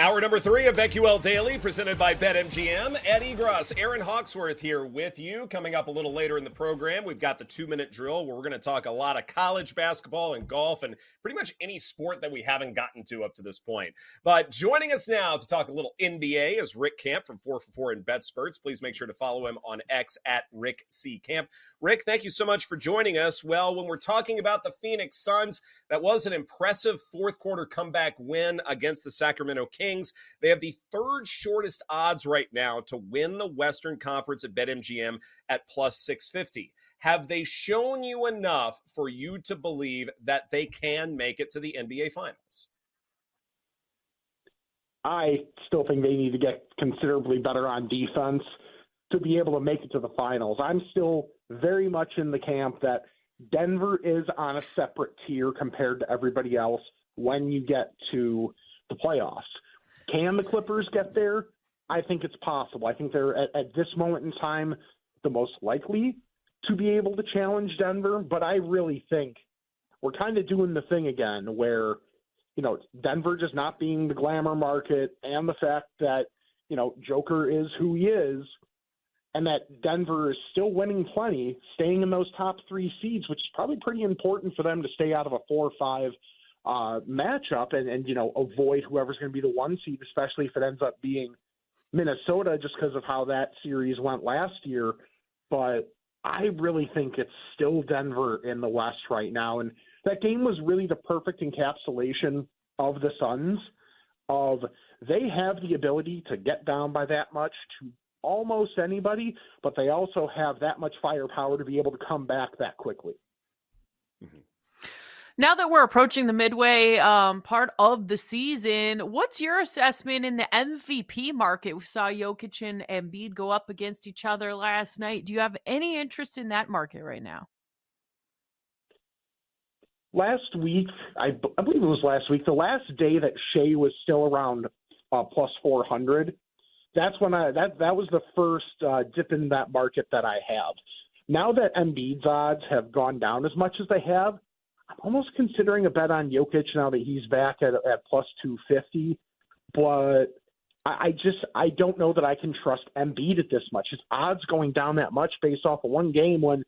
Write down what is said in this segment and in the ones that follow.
Hour number three of BetQL Daily, presented by BetMGM. Eddie Gross, Aaron Hawksworth here with you. Coming up a little later in the program, we've got the two-minute drill where we're going to talk a lot of college basketball and golf and pretty much any sport that we haven't gotten to up to this point. But joining us now to talk a little NBA is Rick Camp from 4For4 and BetSperts. Please make sure to follow him on X at Rick C. Camp. Rick, thank you so much for joining us. Well, when we're talking about the Phoenix Suns, that was an impressive fourth-quarter comeback win against the Sacramento Kings. They have the third shortest odds right now to win the Western Conference at BetMGM at +650. Have they shown you enough for you to believe that they can make it to the NBA Finals? I still think they need to get considerably better on defense to be able to make it to the finals. I'm still very much in the camp that Denver is on a separate tier compared to everybody else when you get to the playoffs. Can the Clippers get there? I think it's possible. I think they're at this moment in time the most likely to be able to challenge Denver, but I really think we're kind of doing the thing again where, you know, Denver just not being the glamour market and the fact that, you know, Joker is who he is and that Denver is still winning plenty, staying in those top three seeds, which is probably pretty important for them to stay out of a 4 or 5 matchup and, you know, avoid whoever's going to be the one seed, especially if it ends up being Minnesota, just because of how that series went last year. But I really think it's still Denver in the West right now. And that game was really the perfect encapsulation of the Suns, of they have the ability to get down by that much to almost anybody, but they also have that much firepower to be able to come back that quickly. Mm-hmm. Now that we're approaching the midway part of the season, what's your assessment in the MVP market? We saw Jokic and Embiid go up against each other last night. Do you have any interest in that market right now? Last week, I believe it was last week, the last day that Shea was still around +400, that's when that was the first dip in that market that I have. Now that Embiid's odds have gone down as much as they have, I'm almost considering a bet on Jokic now that he's back at +250, but I don't know that I can trust Embiid at this much. His odds going down that much based off of one game when,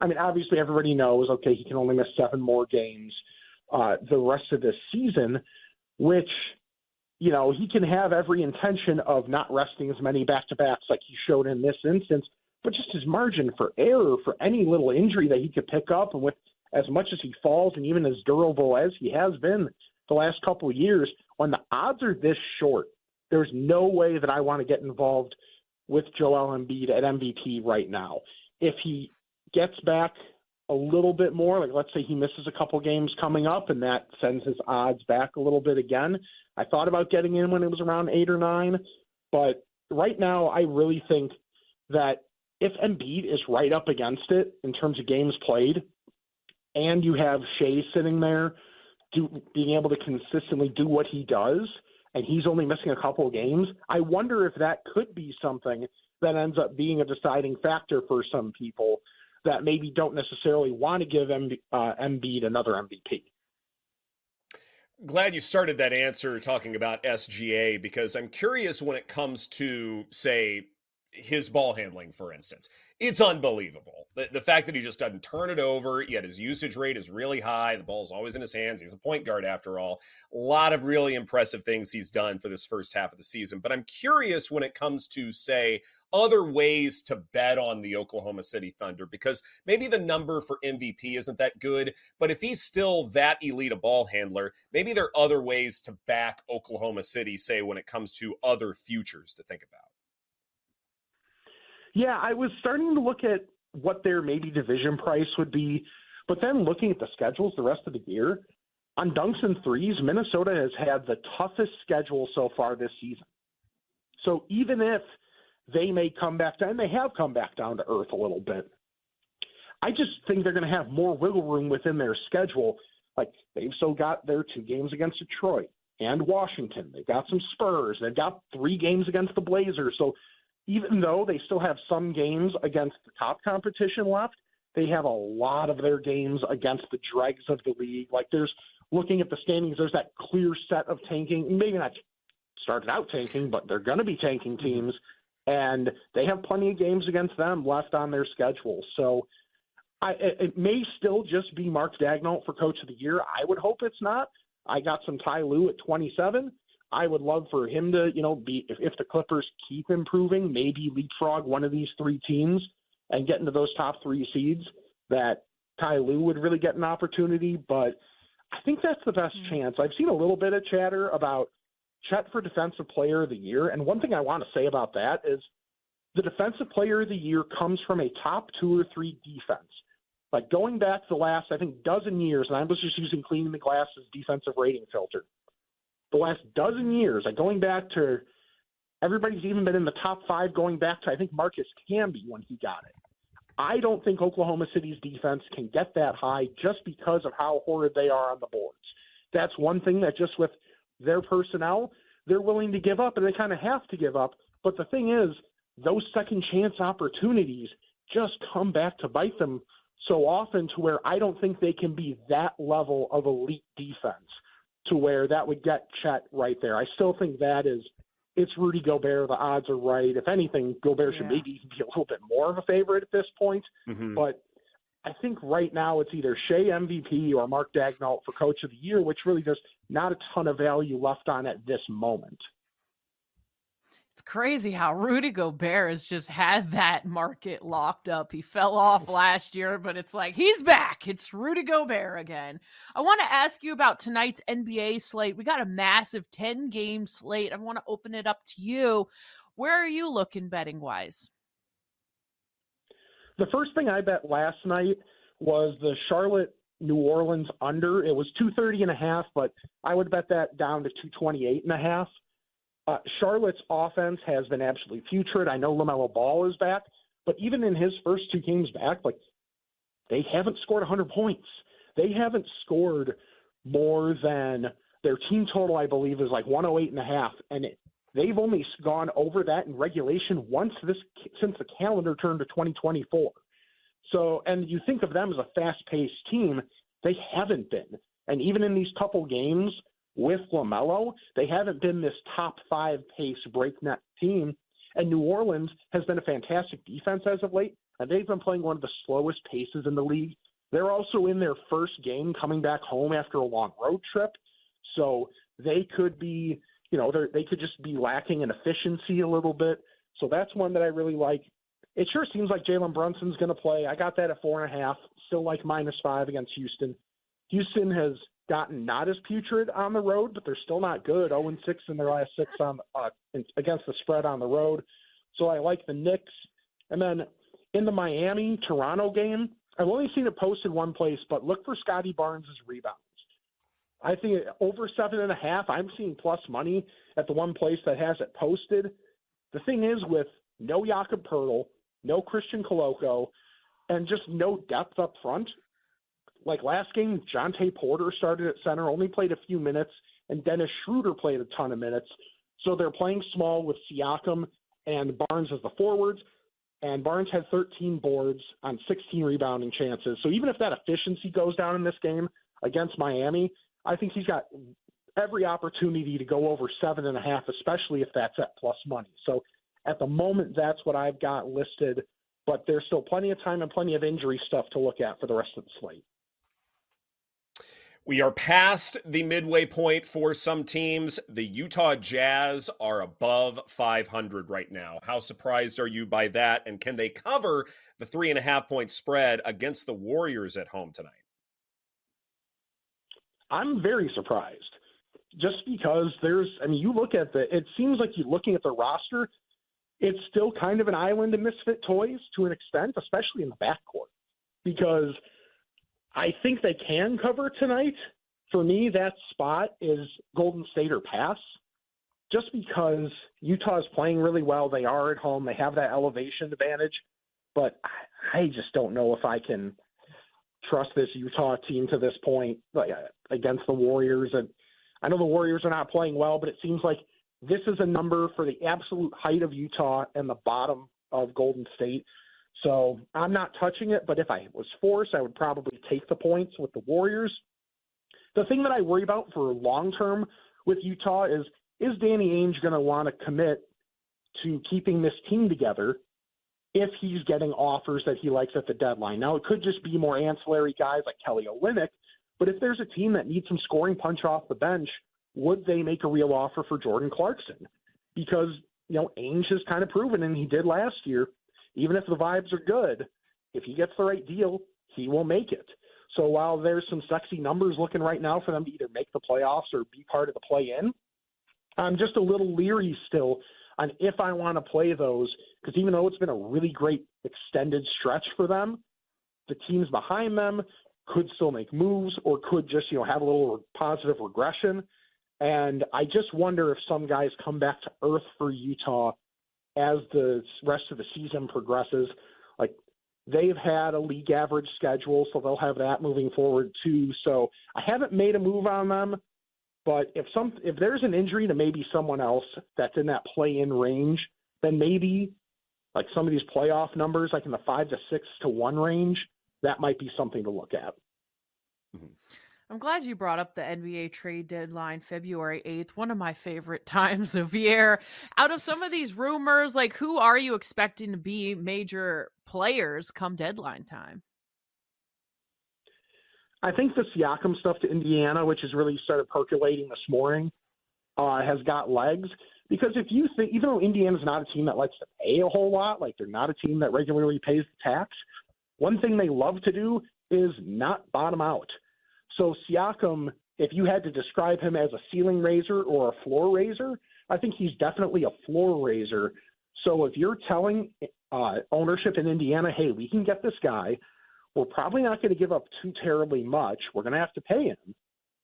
I mean, obviously everybody knows, okay, he can only miss 7 more games the rest of this season, which, you know, he can have every intention of not resting as many back-to-backs like he showed in this instance, but just his margin for error for any little injury that he could pick up, and with as much as he falls and even as durable as he has been the last couple of years, when the odds are this short, there's no way that I want to get involved with Joel Embiid at MVP right now. If he gets back a little bit more, like let's say he misses a couple games coming up and that sends his odds back a little bit again. I thought about getting in when it was around 8 or 9, but right now I really think that if Embiid is right up against it in terms of games played, and you have Shea sitting there being able to consistently do what he does, and he's only missing a couple of games, I wonder if that could be something that ends up being a deciding factor for some people that maybe don't necessarily want to give Embiid another MVP. Glad you started that answer talking about SGA, because I'm curious when it comes to, say, his ball handling, for instance. It's unbelievable. The fact that he just doesn't turn it over, yet his usage rate is really high. The ball's always in his hands. He's a point guard after all. A lot of really impressive things he's done for this first half of the season. But I'm curious when it comes to, say, other ways to bet on the Oklahoma City Thunder, because maybe the number for MVP isn't that good, but if he's still that elite a ball handler, maybe there are other ways to back Oklahoma City, say, when it comes to other futures to think about. Yeah, I was starting to look at what their maybe division price would be, but then looking at the schedules the rest of the year, on dunks and threes, Minnesota has had the toughest schedule so far this season. So even if they may come back down, and they have come back down to earth a little bit, I just think they're going to have more wiggle room within their schedule. Like, they've still got their 2 games against Detroit and Washington. They've got some Spurs. They've got 3 games against the Blazers. So even though they still have some games against the top competition left, they have a lot of their games against the dregs of the league. Like, there's looking at the standings, there's that clear set of tanking, maybe not started out tanking, but they're going to be tanking teams, and they have plenty of games against them left on their schedule. So it may still just be Mark Dagnall for Coach of the Year. I would hope it's not. I got some Ty Lue at 27. I would love for him to, be if the Clippers keep improving, maybe leapfrog one of these three teams and get into those top three seeds, that Ty Lue would really get an opportunity. But I think that's the best chance. I've seen a little bit of chatter about Chet for Defensive Player of the Year. And one thing I want to say about that is the Defensive Player of the Year comes from a top two or three defense. Like going back to the last, I think, dozen years, and I was just using Cleaning the Glass as defensive rating filter. The last dozen years, like going back to, everybody's even been in the top five going back to, I think, Marcus Camby when he got it. I don't think Oklahoma City's defense can get that high just because of how horrid they are on the boards. That's one thing that just with their personnel, they're willing to give up, and they kind of have to give up. But the thing is, those second chance opportunities just come back to bite them so often to where I don't think they can be that level of elite defense to where that would get Chet right there. I still think that is, it's Rudy Gobert. The odds are right. If anything, Gobert should maybe be a little bit more of a favorite at this point. Mm-hmm. But I think right now it's either Shea MVP or Mark Dagnall for Coach of the Year, which really there's not a ton of value left on at this moment. It's crazy how Rudy Gobert has just had that market locked up. He fell off last year, but it's like, he's back. It's Rudy Gobert again. I want to ask you about tonight's NBA slate. We got a massive 10-game slate. I want to open it up to you. Where are you looking betting-wise? The first thing I bet last night was the Charlotte New Orleans under. It was 230.5, but I would bet that down to 228.5. Charlotte's offense has been absolutely putrid. I know LaMelo Ball is back, but even in his first two games back, like they haven't scored 100 points. They haven't scored more than their team total, I believe, is like 108.5, and they've only gone over that in regulation once since the calendar turned to 2024. So, and you think of them as a fast-paced team, they haven't been. And even in these couple games with LaMelo, they haven't been this top five pace breakneck team. And New Orleans has been a fantastic defense as of late, and they've been playing one of the slowest paces in the league. They're also in their first game coming back home after a long road trip. So they could be, they could just be lacking in efficiency a little bit. So that's one that I really like. It sure seems like Jalen Brunson's going to play. I got that at 4.5, still like -5 against Houston. Houston has gotten not as putrid on the road, but they're still not good. 0-6 in their last six against the spread on the road. So I like the Knicks. And then in the Miami-Toronto game, I've only seen it posted one place, but look for Scotty Barnes' rebounds. I think over 7.5, I'm seeing plus money at the one place that has it posted. The thing is, with no Jakob Poeltl, no Christian Coloco, and just no depth up front, like last game, Jontay Porter started at center, only played a few minutes, and Dennis Schroeder played a ton of minutes. So they're playing small with Siakam and Barnes as the forwards, and Barnes had 13 boards on 16 rebounding chances. So even if that efficiency goes down in this game against Miami, I think he's got every opportunity to go over 7.5, especially if that's at plus money. So at the moment, that's what I've got listed, but there's still plenty of time and plenty of injury stuff to look at for the rest of the slate. We are past the midway point for some teams. The Utah Jazz are above 500 right now. How surprised are you by that? And can they cover the 3.5-point spread against the Warriors at home tonight? I'm very surprised just because you look at it seems like you're looking at the roster. It's still kind of an island of misfit toys to an extent, especially in the backcourt, because I think they can cover tonight. For me, that spot is Golden State or pass, just because Utah's playing really well. They are at home. They have that elevation advantage, but I just don't know if I can trust this Utah team to this point against the Warriors. And I know the Warriors are not playing well, but it seems like this is a number for the absolute height of Utah and the bottom of Golden State. So I'm not touching it, but if I was forced, I would probably take the points with the Warriors. The thing that I worry about for long term with Utah is is Danny Ainge going to want to commit to keeping this team together if he's getting offers that he likes at the deadline? Now, it could just be more ancillary guys like Kelly Olynyk, but if there's a team that needs some scoring punch off the bench, would they make a real offer for Jordan Clarkson? Because, you know, Ainge has kind of proven, and he did last year, even if the vibes are good, if he gets the right deal, he will make it. So while there's some sexy numbers looking right now for them to either make the playoffs or be part of the play-in, I'm just a little leery still on if I want to play those, because even though it's been a really great extended stretch for them, the teams behind them could still make moves or could just, you know, have a little positive regression. And I just wonder if some guys come back to earth for Utah as the rest of the season progresses. Like, they've had a league average schedule, so they'll have that moving forward too. So I haven't made a move on them, but if there's an injury to maybe someone else that's in that play-in range, then maybe like some of these playoff numbers, like in the 5 to 6 to 1 range, that might be something to look at. Mm-hmm. I'm glad you brought up the NBA trade deadline, February 8th, one of my favorite times of year. Out of some of these rumors, like, who are you expecting to be major players come deadline time? I think the Siakam stuff to Indiana, which has really started percolating this morning, has got legs. Because if you think, even though Indiana's not a team that likes to pay a whole lot, like they're not a team that regularly pays the tax, one thing they love to do is not bottom out. So Siakam, if you had to describe him as a ceiling raiser or a floor raiser, I think he's definitely a floor raiser. So if you're telling ownership in Indiana, hey, we can get this guy, we're probably not going to give up too terribly much, we're going to have to pay him,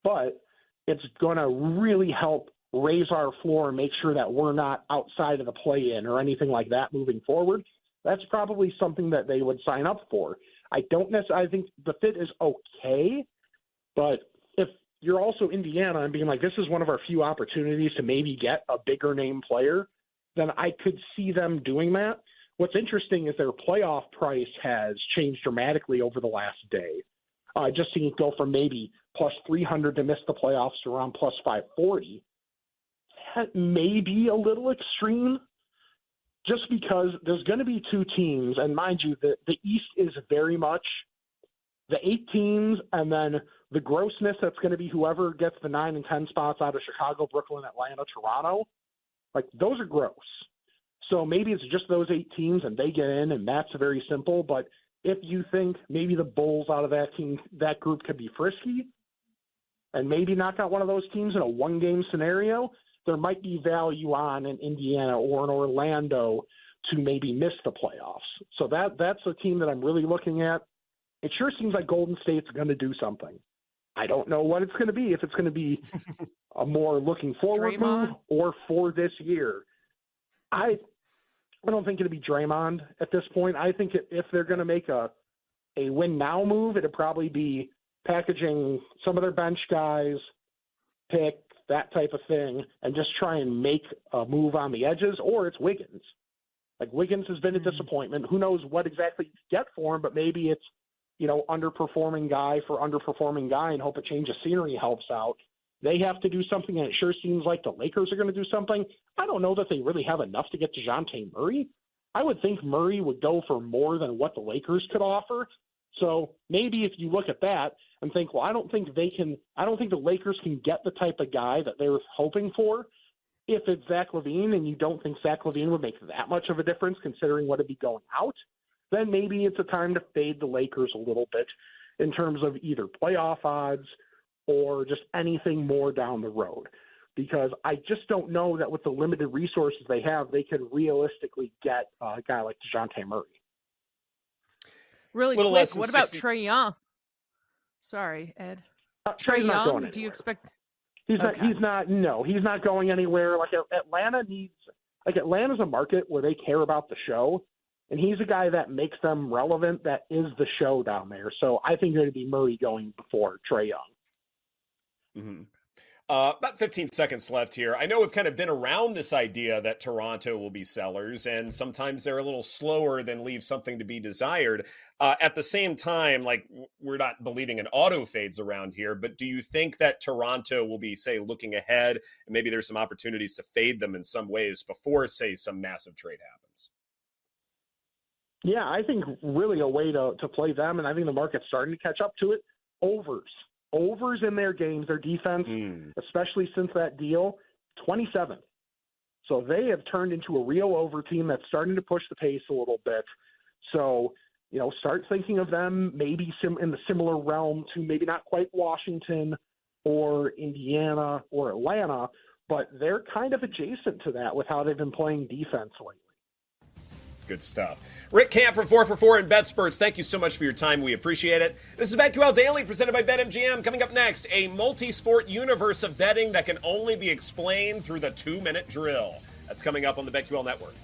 but it's going to really help raise our floor and make sure that we're not outside of the play-in or anything like that moving forward, that's probably something that they would sign up for. I think the fit is okay. But if you're also Indiana and being like, this is one of our few opportunities to maybe get a bigger name player, then I could see them doing that. What's interesting is their playoff price has changed dramatically over the last day. Just seeing it go from maybe plus 300 to miss the playoffs to around plus 540. That may be a little extreme just because there's going to be two teams. And mind you, the East is very much the 8 teams, and then the grossness that's going to be whoever gets the 9 and 10 spots out of Chicago, Brooklyn, Atlanta, Toronto, like those are gross. So maybe it's just those 8 teams and they get in, and that's very simple. But if you think maybe the Bulls out of that team, that group could be frisky and maybe knock out one of those teams in a 1-game scenario, there might be value on an Indiana or an Orlando to maybe miss the playoffs. So that's a team that I'm really looking at. It sure seems like Golden State's going to do something. I don't know what it's going to be, if it's going to be a more looking forward Draymond move or for this year. I don't think it'll be Draymond at this point. I think if they're going to make a win-now move, it'll probably be packaging some of their bench guys, pick, that type of thing, and just try and make a move on the edges, or it's Wiggins. Like, Wiggins has been a disappointment. Who knows what exactly you get for him, but maybe it's, you know, underperforming guy for underperforming guy and hope a change of scenery helps out. They have to do something, and it sure seems like the Lakers are going to do something. I don't know that they really have enough to get DeJounte Murray. I would think Murray would go for more than what the Lakers could offer. So maybe if you look at that and think, well, I don't think the Lakers can get the type of guy that they're hoping for if it's Zach Levine, and you don't think Zach Levine would make that much of a difference considering what it'd be going out, then maybe it's a time to fade the Lakers a little bit in terms of either playoff odds or just anything more down the road, because I just don't know that with the limited resources they have, they could realistically get a guy like DeJounte Murray. Really quick, what about Trae Young? Sorry, Ed. Trae Young, do you expect? He's not going anywhere. Like, Atlanta's a market where they care about the show. And he's a guy that makes them relevant. That is the show down there. So I think there'd be Murray going before Trae Young. Mm-hmm. About 15 seconds left here. I know we've kind of been around this idea that Toronto will be sellers, and sometimes they're a little slower than leave something to be desired. At the same time, like, we're not believing in auto fades around here, but do you think that Toronto will be, say, looking ahead, and maybe there's some opportunities to fade them in some ways before, say, some massive trade happens? Yeah, I think really a way to play them, and I think the market's starting to catch up to it, overs in their games, their defense, especially since that deal, 27th. So they have turned into a real over team that's starting to push the pace a little bit. So, you know, start thinking of them maybe in the similar realm to maybe not quite Washington or Indiana or Atlanta, but they're kind of adjacent to that with how they've been playing defense lately. Good stuff. Rick Camp from 4for4 and BetSperts, thank you so much for your time. We appreciate it. This is BetQL Daily presented by BetMGM. Coming up next, a multi-sport universe of betting that can only be explained through the 2-minute drill. That's coming up on the BetQL Network.